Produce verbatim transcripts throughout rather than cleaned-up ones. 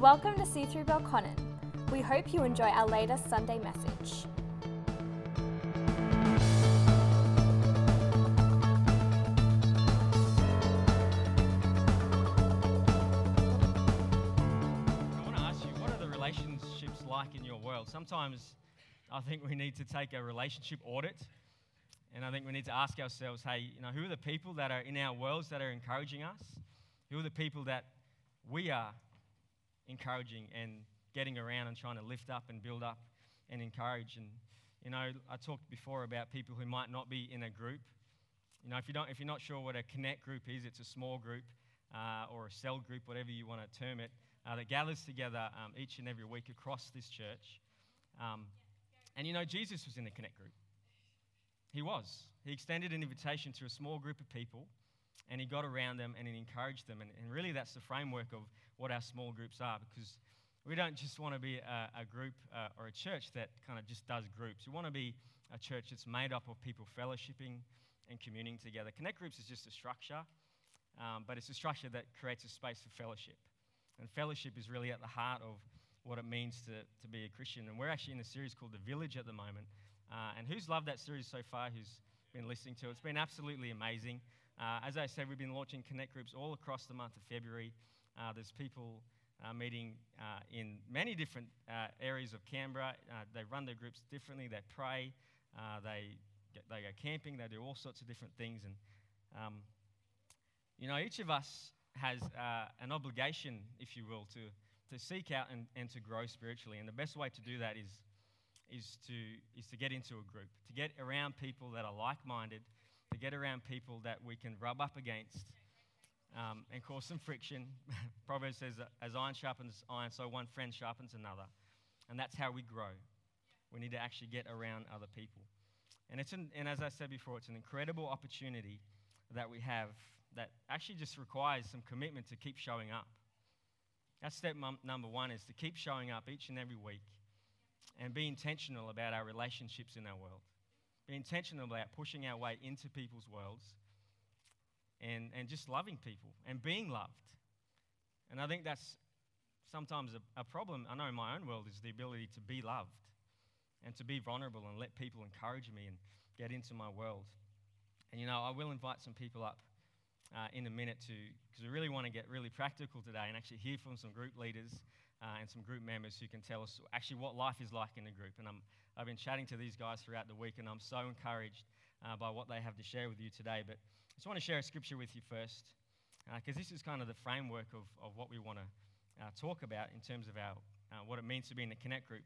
Welcome to See Through Belconnen. We hope you enjoy our latest Sunday message. I want to ask you, what are the relationships like in your world? Sometimes I think we need to take a relationship audit. And I think we need to ask ourselves, hey, you know, who are the people that are in our worlds that are encouraging us? Who are the people that we are encouraging and getting around and trying to lift up and build up and encourage? And, you know, I talked before about people who might not be in a group. You know, if, you don't, if you're not sure what a connect group is, it's a small group uh, or a cell group, whatever you want to term it, uh, that gathers together um, each and every week across this church. Um, and, you know, Jesus was in a connect group. He was. He extended an invitation to a small group of people, and he got around them and he encouraged them. And, and really that's the framework of what our small groups are, because we don't just want to be a, a group uh, or a church that kind of just does groups. We want to be a church that's made up of people fellowshipping and communing together. Connect groups is just a structure, um, but it's a structure that creates a space for fellowship. And fellowship is really at the heart of what it means to, to be a Christian. And we're actually in a series called The Village at the moment. Uh, and who's loved that series so far, who's been listening to it? It's been absolutely amazing. Uh, as I said, we've been launching Connect Groups all across the month of February. Uh, there's people uh, meeting uh, in many different uh, areas of Canberra. Uh, they run their groups differently. They pray. Uh, they, they go camping. They do all sorts of different things. And, um, you know, each of us has uh, an obligation, if you will, to, to seek out and, and to grow spiritually. And the best way to do that is is to is to get into a group, to get around people that are like-minded, to get around people that we can rub up against um, and cause some friction. Proverbs says, as iron sharpens iron, so one friend sharpens another. And that's how we grow. We need to actually get around other people. And, it's an, and as I said before, it's an incredible opportunity that we have that actually just requires some commitment to keep showing up. That's step m- number one, is to keep showing up each and every week. And be intentional about our relationships in our world. Be intentional about pushing our way into people's worlds and, and just loving people and being loved. And I think that's sometimes a, a problem. I know in my own world is the ability to be loved and to be vulnerable and let people encourage me and get into my world. And, you know, I will invite some people up uh, in a minute to, because we really want to get really practical today and actually hear from some group leaders Uh, and some group members who can tell us actually what life is like in a group. And I'm, I've been chatting to these guys throughout the week, and I'm so encouraged uh, by what they have to share with you today. But I just want to share a scripture with you first, because uh, this is kind of the framework of, of what we want to uh, talk about in terms of our uh, what it means to be in a Connect group.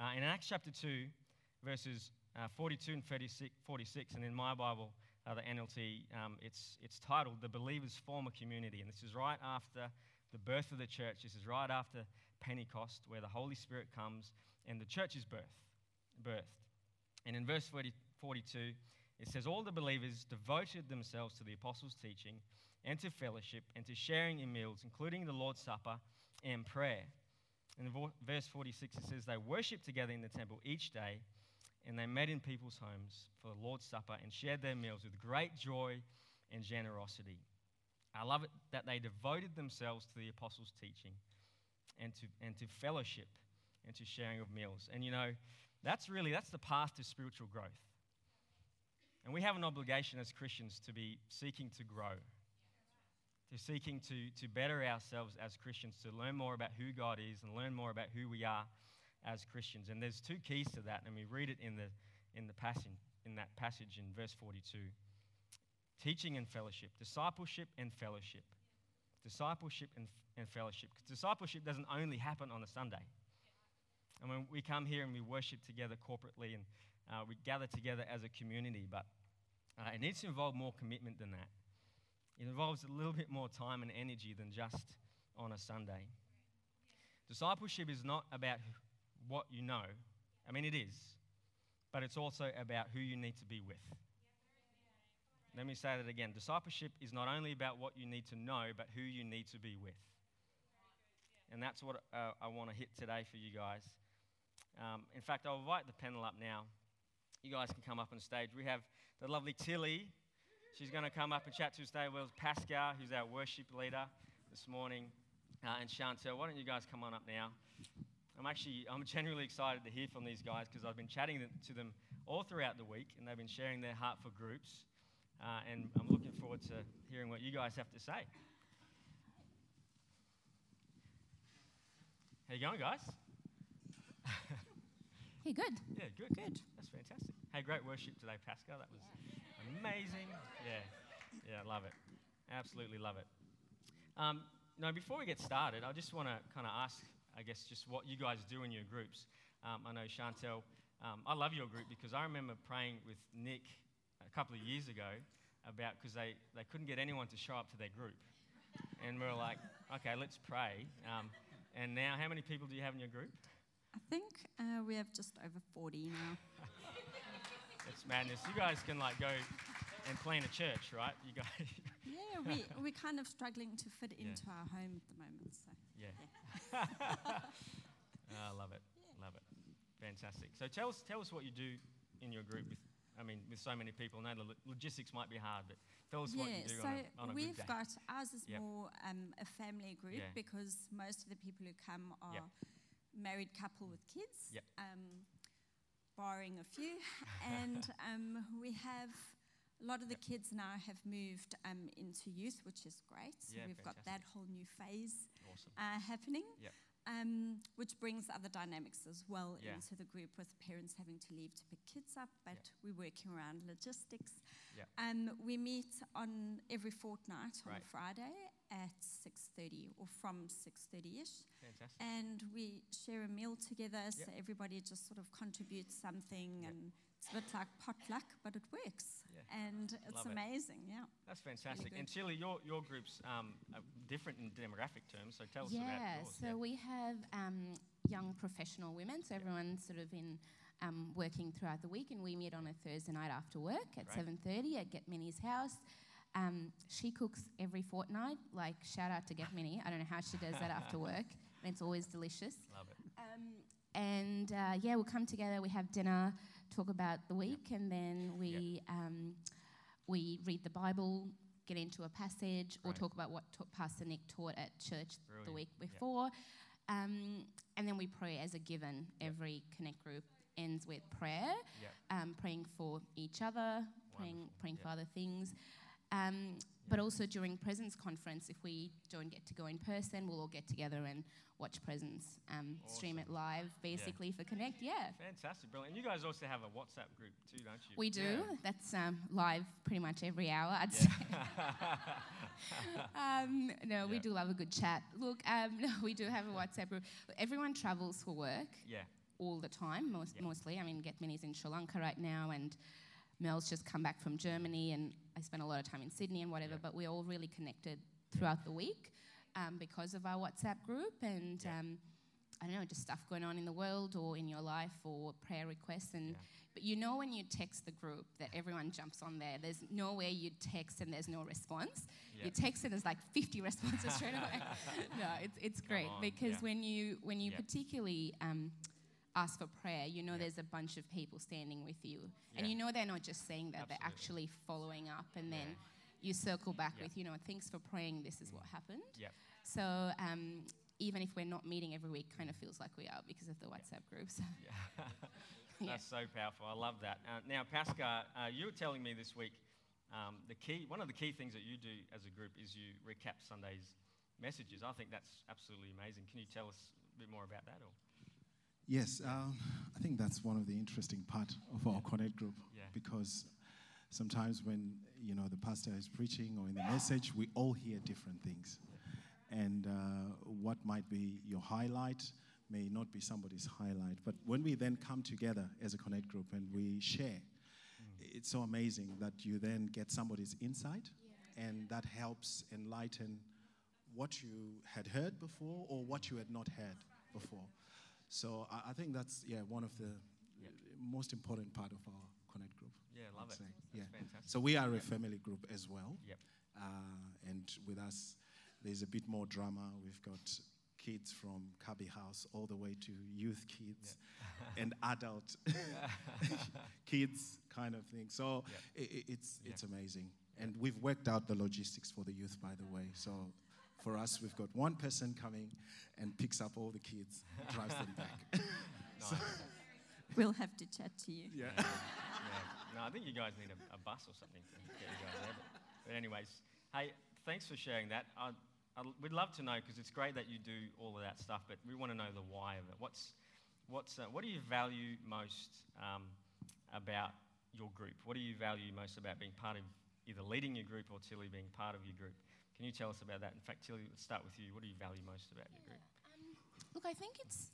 Uh, in Acts chapter two, verses uh, forty-two and forty-six, and in my Bible, uh, the N L T, um, it's, it's titled, The Believer's Form a Community. And this is right after the birth of the church. This is right after Pentecost, where the Holy Spirit comes and the church is birthed. birthed. And in verse forty, forty-two, it says, all the believers devoted themselves to the apostles' teaching and to fellowship and to sharing in meals, including the Lord's Supper and prayer. And in verse forty-six, it says, they worshiped together in the temple each day, and they met in people's homes for the Lord's Supper and shared their meals with great joy and generosity. I love it that they devoted themselves to the apostles' teaching and to and to fellowship and to sharing of meals. And, you know, that's really, that's the path to spiritual growth. And we have an obligation as Christians to be seeking to grow, to seeking to, to better ourselves as Christians, to learn more about who God is and learn more about who we are as Christians. And there's two keys to that, and we read it in the in the passage in that passage in verse forty-two. Teaching and fellowship, discipleship and fellowship, discipleship and, and fellowship. Discipleship doesn't only happen on a Sunday. And when we come here and we worship together corporately and uh, we gather together as a community, but uh, it needs to involve more commitment than that. It involves a little bit more time and energy than just on a Sunday. Discipleship is not about what you know. I mean, it is, but it's also about who you need to be with. Let me say that again. Discipleship is not only about what you need to know, but who you need to be with. And that's what uh, I want to hit today for you guys. Um, in fact, I'll invite the panel up now. You guys can come up on stage. We have the lovely Tilly. She's going to come up and chat to us today. Well, Pascal, who's our worship leader this morning. uh, and Chantel, why don't you guys come on up now? I'm actually, I'm genuinely excited to hear from these guys because I've been chatting to them all throughout the week and they've been sharing their heart for groups, uh, and I'm looking forward to hearing what you guys have to say. How you going, guys? Hey, good. Yeah, good. Good. That's fantastic. Hey, great worship today, Pascal. That was yeah. amazing. Yeah, yeah, love it. Absolutely love it. Um, now, before we get started, I just want to kind of ask, I guess, just what you guys do in your groups. Um, I know, Chantel, um, I love your group because I remember praying with Nick a couple of years ago about, because they, they couldn't get anyone to show up to their group. And we were like, okay, let's pray. Um, and now, how many people do you have in your group? I think uh, we have just over forty now. It's madness. You guys can like go and plan a church, right? You guys. Yeah, we we're kind of struggling to fit yeah. into our home at the moment. So. Yeah. I yeah. oh, love it. Yeah. Love it. Fantastic. So tell us tell us what you do in your group with. I mean, with so many people. I know the logistics might be hard, but tell us yeah, what you do so on a, on a we've good day. Got ours is yep. more um, a family group yeah. because most of the people who come are. Yep. Married couple with kids, yep. um, barring a few, and um, we have a lot of the yep. kids now have moved um, into youth, which is great. So yeah, we've fantastic. Got that whole new phase awesome. uh, happening, yep. um, which brings other dynamics as well yeah. into the group, with parents having to leave to pick kids up, but yep. we're working around logistics. Yep. Um, we meet on every fortnight on right. Friday at six thirty or from six thirty-ish. Fantastic. And we share a meal together, yep. so everybody just sort of contributes something, yep. and it's a bit like potluck, but it works. Yeah. And it's Love amazing, it. Yeah. That's fantastic. Really and Chili, your, your group's um, are different in demographic terms, so tell us yeah, about yours. So yeah, so we have um, young professional women, so yep. everyone's sort of in um, working throughout the week, and we meet on a Thursday night after work at seven thirty at Getmini's house. Um, she cooks every fortnight, like shout out to Getmini. I don't know how she does that after work, and it's always delicious. Love it. Um, and uh, yeah, we'll come together, we have dinner, talk about the week, yep. and then we yep. um, we read the Bible, get into a passage, right. or talk about what ta- Pastor Nick taught at church Brilliant. The week before. Yep. Um, and then we pray as a given. Yep. Every Connect group ends with prayer, yep. um, praying for each other, Wonderful. praying, praying yep. for other things. Um, yeah. But also during Presence Conference, if we don't get to go in person, we'll all get together and watch Presence, um, awesome. Stream it live, basically, yeah. for Connect, yeah. Fantastic, brilliant. And you guys also have a WhatsApp group too, don't you? We do. Yeah. That's um, live pretty much every hour, I'd yeah. say. um, no, yeah. we do love a good chat. Look, um, no, we do have a WhatsApp group. Everyone travels for work yeah. all the time, most, yeah. mostly. I mean, Getmini's in Sri Lanka right now, and Mel's just come back from Germany, and I spent a lot of time in Sydney and whatever, yeah. but we're all really connected throughout yeah. the week um, because of our WhatsApp group and, yeah. um, I don't know, just stuff going on in the world or in your life or prayer requests. And yeah. But you know when you text the group that everyone jumps on there. There's no way you text and there's no response. Yeah. You text and there's like fifty responses straight away. No, it's it's great because yeah. when you, when you yeah. particularly... Um, ask for prayer, you know yeah. there's a bunch of people standing with you. Yeah. And you know they're not just saying that, Absolutely. They're actually following up, and yeah. then you circle back yeah. with, you know, thanks for praying, this is yeah. what happened. Yeah. So um, even if we're not meeting every week, kind of feels like we are because of the WhatsApp yeah. groups. Yeah. That's yeah. so powerful, I love that. Uh, now, Pascal, uh, you were telling me this week, um, the key, one of the key things that you do as a group is you recap Sunday's messages. I think that's absolutely amazing. Can you tell us a bit more about that? Or? Yes, um, I think that's one of the interesting part of our yeah. Connect group yeah. because sometimes when, you know, the pastor is preaching or in the message, we all hear different things. Yeah. And uh, what might be your highlight may not be somebody's highlight. But when we then come together as a Connect group and we share, mm. it's so amazing that you then get somebody's insight yeah. and that helps enlighten what you had heard before or what you had not heard before. So I, I think that's yeah one of the yeah. most important part of our Connect group. Yeah, love it. That's yeah. fantastic. So we are a family group as well. Yep. Uh, and with us, there's a bit more drama. We've got kids from cubby house all the way to youth kids yeah. and adult kids kind of thing. So yep. it, it's it's yeah. amazing. And we've worked out the logistics for the youth, by the way. So For us, we've got one person coming and picks up all the kids, drives them back. So, we'll have to chat to you. Yeah. yeah. yeah. No, I think you guys need a, a bus or something to get you guys there. But, but anyways, hey, thanks for sharing that. I, I, we'd love to know, because it's great that you do all of that stuff, but we want to know the why of it. What's, what's, uh, what do you value most um, about your group? What do you value most about being part of either leading your group or Tilly being part of your group? Can you tell us about that? In fact, Tilly, let's start with you. What do you value most about yeah. your group? Um, look, I think it's...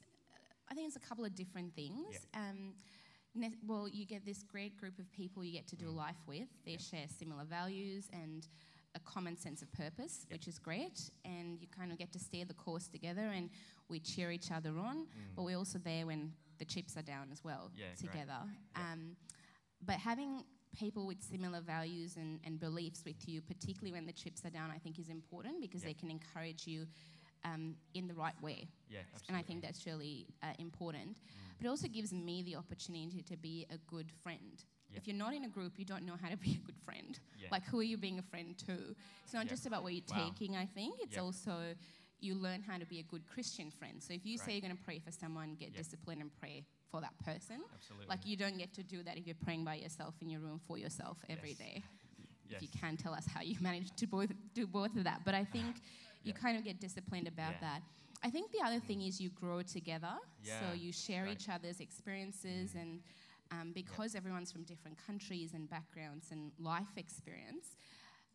I think it's a couple of different things. Yeah. Um, ne- well, you get this great group of people you get to do mm. life with. They yeah. share similar values and a common sense of purpose, yeah. which is great. And you kind of get to steer the course together, and we cheer each other on. Mm. But we're also there when the chips are down as well, yeah, together. Yeah. Um, but having people with similar values and, and beliefs with you, particularly when the chips are down, I think is important, because yeah. they can encourage you Um, in the right way. Yeah, absolutely. And I think that's really uh, important. Mm. But it also gives me the opportunity to be a good friend. Yep. If you're not in a group, you don't know how to be a good friend. Yeah. Like, who are you being a friend to? It's not yep. just about what you're wow. taking, I think. It's yep. also you learn how to be a good Christian friend. So if you right. say you're going to pray for someone, get yep. disciplined and pray for that person. Absolutely. Like, you don't get to do that if you're praying by yourself in your room for yourself every yes. day. Yes. If you can tell us how you managed to both, do both of that. But I think you yeah. kind of get disciplined about yeah. that. I think the other mm. thing is you grow together. Yeah. So you share right. each other's experiences. Mm. And um, because yep. everyone's from different countries and backgrounds and life experience,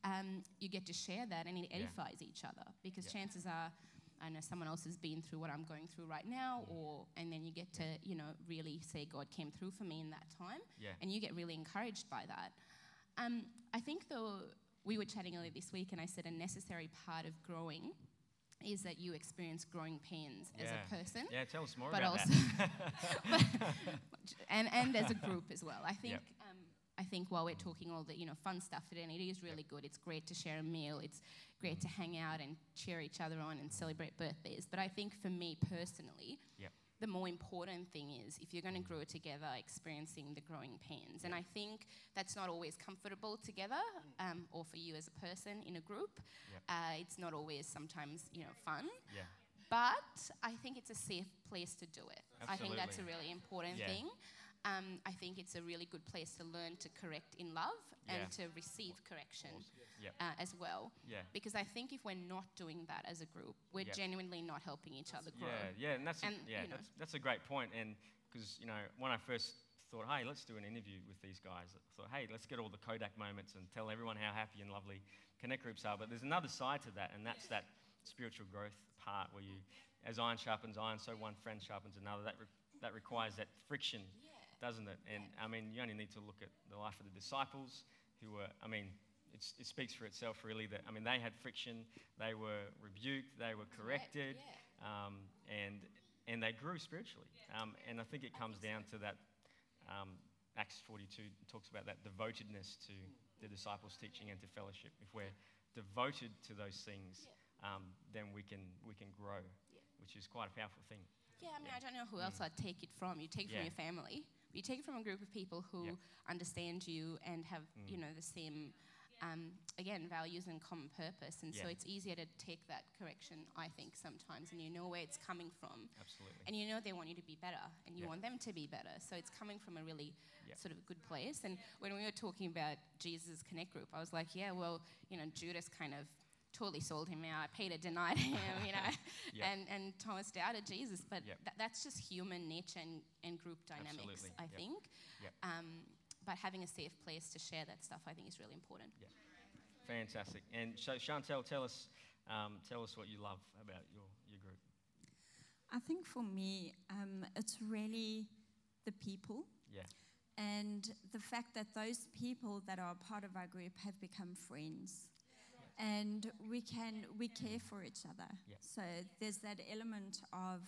um, you get to share that, and it edifies yeah. each other. Because yep. chances are, I know someone else has been through what I'm going through right now, yeah. or and then you get to, you know, really say God came through for me in that time. Yeah. And you get really encouraged by that. Um, I think, though, we were chatting earlier this week, and I said a necessary part of growing is that you experience growing pains yeah. as a person. Yeah, tell us more but about also, that. but, and and as a group as well. I think yep. um, I think while we're talking all the you know fun stuff today, and it is really yep. good. It's great to share a meal. It's great mm. to hang out and cheer each other on and celebrate birthdays. But I think for me personally, yep. the more important thing is if you're going to grow together, experiencing the growing pains. And I think that's not always comfortable together, um, or for you as a person in a group. Yep. Uh, it's not always sometimes, you know, fun. Yeah. But I think it's a safe place to do it. Absolutely. I think that's a really important yeah. thing. Um, I think it's a really good place to learn to correct in love yeah. and to receive correction yep. uh, as well. Yeah. Because I think if we're not doing that as a group, we're yep. genuinely not helping each other grow. Yeah, yeah, and that's and, a, yeah, you know. that's, that's a great point. And because you know, when I first thought, hey, let's do an interview with these guys, I thought, hey, let's get all the Kodak moments and tell everyone how happy and lovely Connect groups are. But there's another side to that, and that's that spiritual growth part where you, as iron sharpens iron, so one friend sharpens another. That re- that requires that friction. Yeah. Doesn't it? And I mean, you only need to look at the life of the disciples who were, I mean, it's, it speaks for itself really that, I mean, they had friction, they were rebuked, they were corrected, yeah. um, and and they grew spiritually. Um, and I think it comes down to that, um, Acts forty-two talks about that devotedness to the disciples' teaching and to fellowship. If we're devoted to those things, um, then we can we can grow, which is quite a powerful thing. Yeah, I mean, yeah. I don't know who else mm. I'd take it from. You take it yeah. from your family. You take it from a group of people who yep. understand you and have, mm. you know, the same, um, again, values and common purpose. And yeah. so it's easier to take that correction, I think, sometimes. And you know where it's coming from. Absolutely. And you know they want you to be better. And you yep. want them to be better. So it's coming from a really yep. sort of good place. And when we were talking about Jesus' Connect group, I was like, yeah, well, you know, Judas kind of totally sold him out. Peter denied him, you know, yep. and, and Thomas doubted Jesus. But yep. th- that's just human nature and, and group dynamics, Absolutely. I yep. think. Yep. Um, but having a safe place to share that stuff, I think, is really important. Yep. Fantastic. And so, Chantel, tell us, um, tell us what you love about your, your group. I think for me, um, it's really the people. Yeah. And the fact that those people that are part of our group have become friends. And we can we care for each other. Yeah. So there's that element of,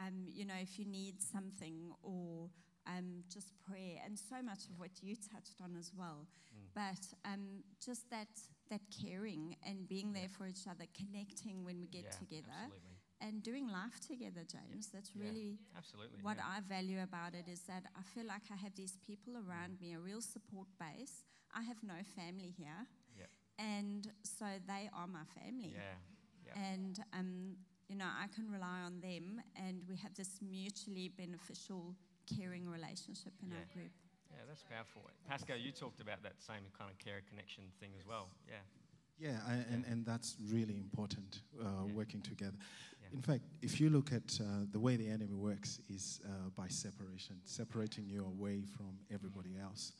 um, you know, if you need something or um, just prayer, and so much of what you touched on as well. Mm. But um, just that that caring and being yeah. there for each other, connecting when we get yeah, together, absolutely. And doing life together, James. That's really yeah, absolutely. what yeah. I value about it is that I feel like I have these people around me, a real support base. I have no family here. Yeah. And so they are my family. Yeah, Yeah. And, um, you know, I can rely on them, and we have this mutually beneficial, caring relationship in yeah. our group. Yeah, that's powerful. Pascal, you talked about that same kind of care connection thing as well. Yeah. Yeah, I, and, and that's really important, uh, yeah. working together. Yeah. In fact, if you look at uh, the way the enemy works is uh, by separation, separating you away from everybody else.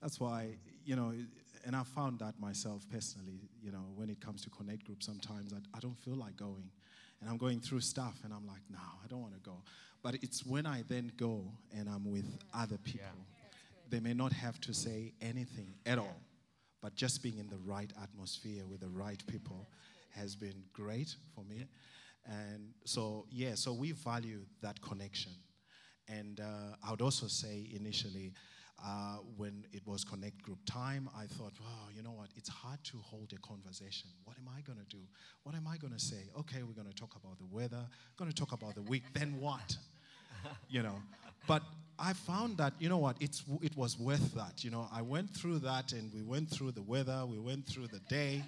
That's why, you know, and I found that myself personally, you know, when it comes to connect groups, sometimes I, I don't feel like going. And I'm going through stuff and I'm like, no, I don't want to go. But it's when I then go and I'm with other people. Yeah. They may not have to say anything at all. But just being in the right atmosphere with the right people has been great for me. Yeah. And so, yeah, so we value that connection. And uh, I would also say initially, uh, when it was Connect Group time, I thought, wow, you know what, it's hard to hold a conversation. What am I going to do? What am I going to say? Okay, we're going to talk about the weather, going to talk about the week, then what? You know, but I found that, you know what, it's it was worth that. You know, I went through that, and we went through the weather, we went through the day.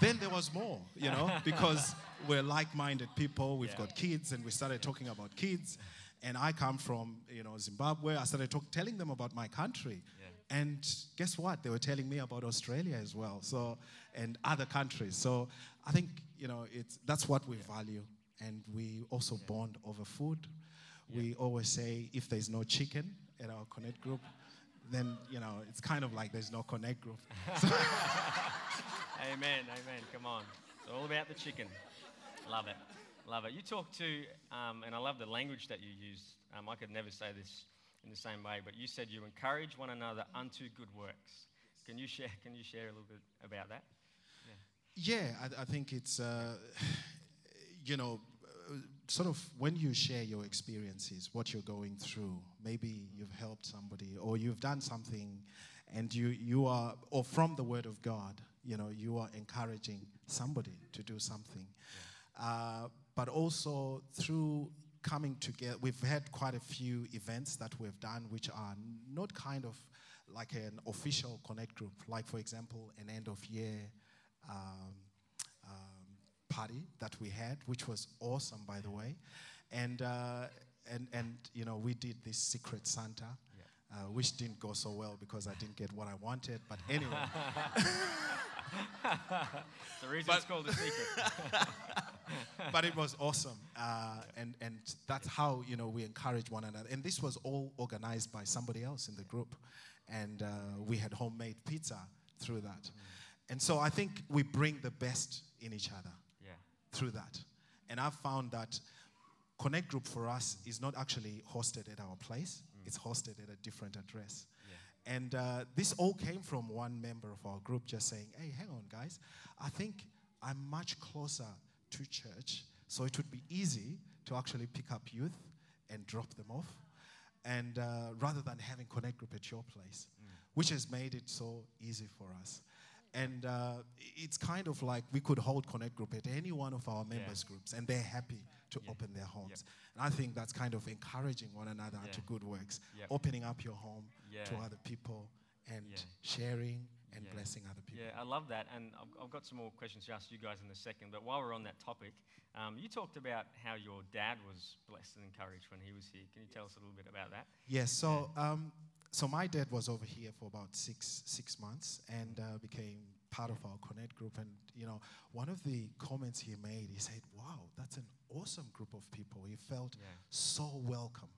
Then there was more, you know, because we're like-minded people. We've yeah. got kids, and we started talking about kids. And I come from, you know, Zimbabwe. I started talk, telling them about my country. Yeah. And guess what? They were telling me about Australia as well, so, and other countries. So I think, you know, it's that's what we yeah. value. And we also yeah. bond over food. Yeah. We always say if there's no chicken at our Connect group, then, you know, it's kind of like there's no Connect group. So amen, amen, come on. It's all about the chicken. Love it, love it. You talk to, um, and I love the language that you used. Um, I could never say this in the same way, but you said you encourage one another unto good works. Can you share, can you share a little bit about that? Yeah, yeah I, I think it's, uh, you know, sort of when you share your experiences, what you're going through, maybe you've helped somebody or you've done something and you, you are, or from the Word of God, you know, you are encouraging somebody to do something. Yeah. Uh, but also through coming together, we've had quite a few events that we've done which are not kind of like an official Connect group, like for example, an end of year um, um party that we had, which was awesome, by the way, and uh, and and you know we did this Secret Santa, yeah. uh, which didn't go so well because I didn't get what I wanted. But anyway, the reason but, it's called a secret. But it was awesome, uh, yeah. and and that's yeah. how you know we encourage one another. And this was all organized by somebody else in the group, and uh, we had homemade pizza through that. Mm. And so I think we bring the best in each other. Yeah. Through that. And I've found that Connect Group for us is not actually hosted at our place. Mm. It's hosted at a different address. Yeah. And uh, this all came from one member of our group just saying, hey, hang on, guys. I think I'm much closer to church, so it would be easy to actually pick up youth and drop them off, and uh, rather than having Connect Group at your place, mm. which has made it so easy for us. And uh, it's kind of like we could hold Connect Group at any one of our members' yeah. groups, and they're happy to yeah. open their homes. Yep. And I think that's kind of encouraging one another yeah. to good works, yep. opening up your home yeah. to other people and yeah. sharing and yeah. blessing other people. Yeah, I love that. And I've, I've got some more questions to ask you guys in a second. But while we're on that topic, um, you talked about how your dad was blessed and encouraged when he was here. Can you tell us a little bit about that? Yes. So... Yeah. Um, So my dad was over here for about six six months and uh, became part of our Connect group. And, you know, one of the comments he made, he said, wow, that's an awesome group of people. He felt yeah. so welcome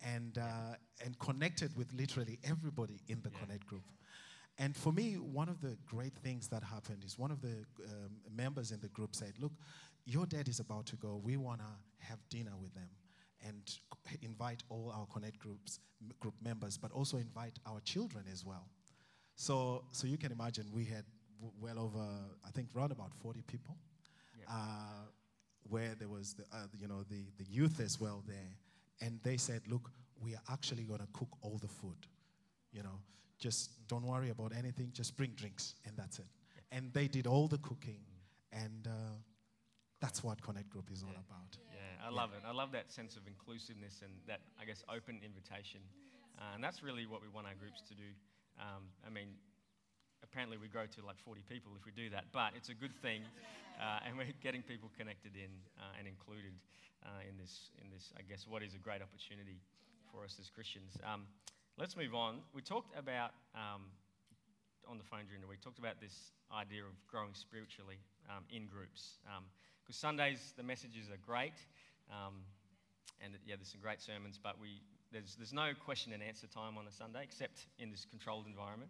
and, uh, and connected with literally everybody in the yeah. Connect group. And for me, one of the great things that happened is one of the um, members in the group said, look, your dad is about to go. We want to have dinner with them. And invite all our Connect groups, group members, but also invite our children as well. So so you can imagine we had well over, I think, around about forty people, yeah. uh, where there was, the, uh, you know, the, the youth as well there. And they said, look, we are actually going to cook all the food. You know, just don't worry about anything, just bring drinks, and that's it. Yeah. And they did all the cooking, and... Uh, That's what Connect Group is all yeah. about. Yeah, I love yeah. it. I love that sense of inclusiveness and that, I guess, open invitation. Uh, and that's really what we want our groups to do. Um, I mean, apparently we grow to like forty people if we do that, but it's a good thing uh, and we're getting people connected in uh, and included uh, in this, in this, I guess, what is a great opportunity for us as Christians. Um, let's move on. We talked about, um, on the phone during the week, talked about this idea of growing spiritually um, in groups. Because um, Sundays, the messages are great, um, and yeah, there's some great sermons, but we... There's there's no question and answer time on a Sunday, except in this controlled environment.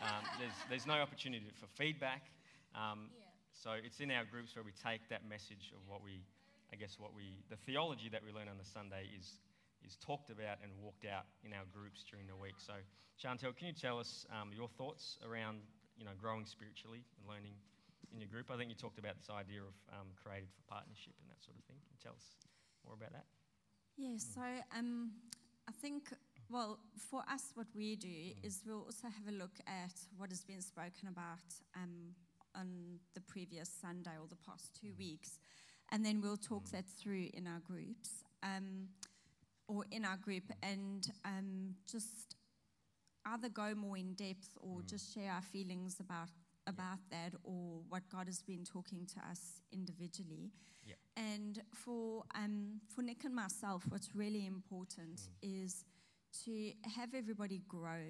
Um, there's there's no opportunity for feedback. Um, yeah. So it's in our groups where we take that message of what we, I guess what we, the theology that we learn on the Sunday is is talked about and walked out in our groups during the week. So Chantel, can you tell us um, your thoughts around, you know, growing spiritually and learning in your group? I think you talked about this idea of um, created for partnership and that sort of thing. Can you tell us more about that? Yeah. So. Um... I think, well, for us, what we do is we'll also have a look at what has been spoken about um, on the previous Sunday or the past two weeks, and then we'll talk that through in our groups um, or in our group and um, just either go more in depth or just share our feelings about about yeah. that or what God has been talking to us individually. Yeah. And for um, for Nick and myself, what's really important mm. is to have everybody grow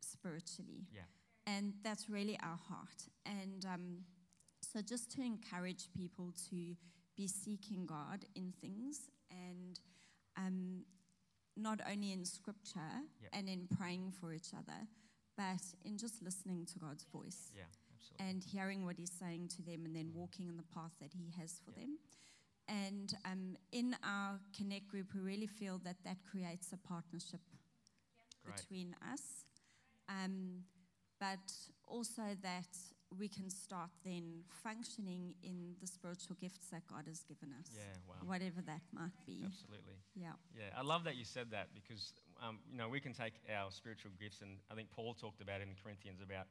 spiritually. Yeah. And that's really our heart. And um, so just to encourage people to be seeking God in things and um, not only in scripture yeah. and in praying for each other, but in just listening to God's voice. Yeah. Absolutely. And hearing what he's saying to them and then walking in the path that he has for yep. them. And um, in our Connect group, we really feel that that creates a partnership yep. between us. Um, but also that we can start then functioning in the spiritual gifts that God has given us. Yeah, wow. Whatever that might be. Absolutely. Yeah. Yeah, I love that you said that because, um, you know, we can take our spiritual gifts, and I think Paul talked about it in Corinthians about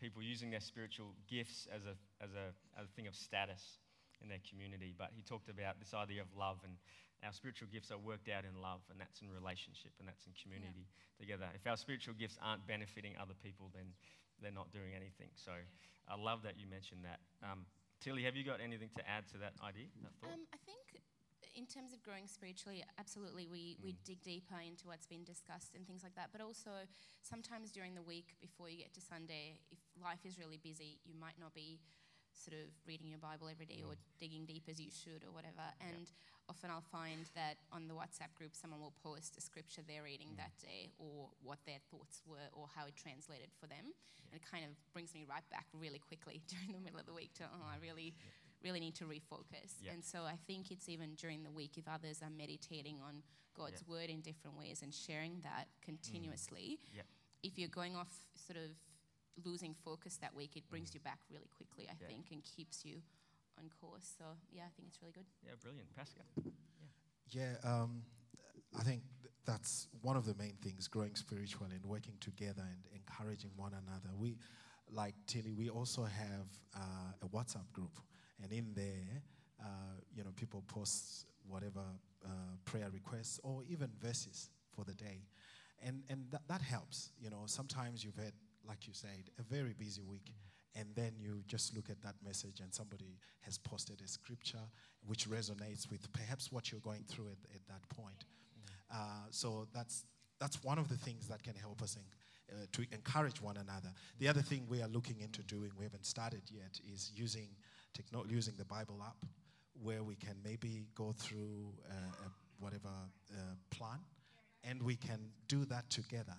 people using their spiritual gifts as a as a, as a thing of status in their community. But he talked about this idea of love, and our spiritual gifts are worked out in love, and that's in relationship, and that's in community yeah. together. If our spiritual gifts aren't benefiting other people, then they're not doing anything. So I love that you mentioned that. Um, Tilly, have you got anything to add to that idea, that thought? Um, I think in terms of growing spiritually, absolutely, we, mm. we dig deeper into what's been discussed and things like that. But also, sometimes during the week before you get to Sunday, if life is really busy, you might not be sort of reading your Bible every day mm. or digging deep as you should or whatever. And yeah. often I'll find that on the WhatsApp group, someone will post a scripture they're reading mm. that day or what their thoughts were or how it translated for them. Yeah. And it kind of brings me right back really quickly during the middle of the week to, oh, I really... Yeah. really need to refocus. Yep. And so I think it's even during the week, if others are meditating on God's yep. word in different ways and sharing that continuously, mm. yep. if you're going off sort of losing focus that week, it brings mm. you back really quickly, I yep. think, and keeps you on course. So yeah, I think it's really good. Yeah, brilliant. Pascal. Yeah, yeah um, I think that's one of the main things, growing spiritually and working together and encouraging one another. We, like Tilly, we also have uh, a WhatsApp group. And in there, uh, you know, people post whatever uh, prayer requests or even verses for the day. And and th- that helps. You know, sometimes you've had, like you said, a very busy week. And then you just look at that message and somebody has posted a scripture which resonates with perhaps what you're going through at, at that point. Uh, so that's that's one of the things that can help us in, uh, to encourage one another. The other thing we are looking into doing, we haven't started yet, is using... Techno- using the Bible app, where we can maybe go through uh, a, whatever uh, plan, and we can do that together.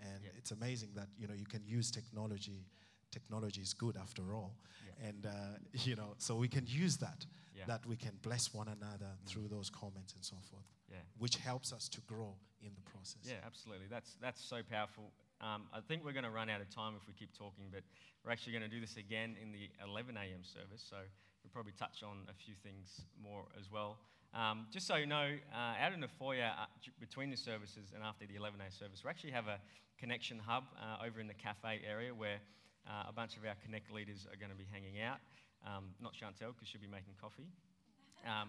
And yeah. it's amazing that, you know, you can use technology. Technology is good after all, yeah. and uh, you know, so we can use that. Yeah. That we can bless one another mm. through those comments and so forth. Yeah. Which helps us to grow in the process. Yeah, absolutely. That's that's so powerful. Um, I think we're going to run out of time if we keep talking, but we're actually going to do this again in the eleven a.m. service, so we'll probably touch on a few things more as well. Um, just so you know, uh, out in the foyer uh, between the services and after the eleven a.m. service, we actually have a connection hub uh, over in the cafe area where uh, a bunch of our Connect leaders are going to be hanging out. Um, not Chantel, because she'll be making coffee. Um,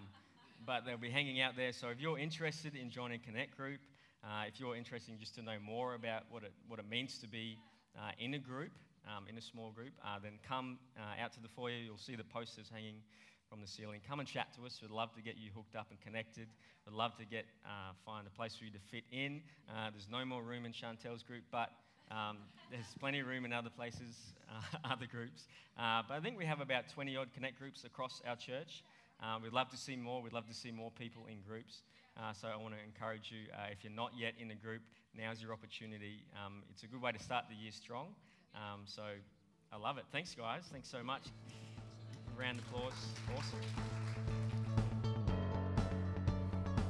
but they'll be hanging out there, so if you're interested in joining Connect Group, Uh, if you're interested in just to know more about what it what it means to be uh, in a group, um, in a small group, uh, then come uh, out to the foyer. You'll see the posters hanging from the ceiling. Come and chat to us. We'd love to get you hooked up and connected. We'd love to get uh, find a place for you to fit in. Uh, there's no more room in Chantel's group, but um, there's plenty of room in other places, uh, other groups. Uh, but I think we have about twenty-odd Connect groups across our church. Uh, we'd love to see more. We'd love to see more people in groups. Uh, so I want to encourage you, uh, if you're not yet in a group, now's your opportunity. Um, it's a good way to start the year strong. Um, so I love it. Thanks, guys. Thanks so much. Round of applause. Awesome.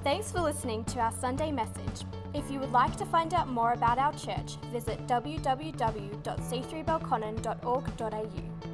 Thanks for listening to our Sunday message. If you would like to find out more about our church, visit w w w dot see through belconnen dot org dot a u.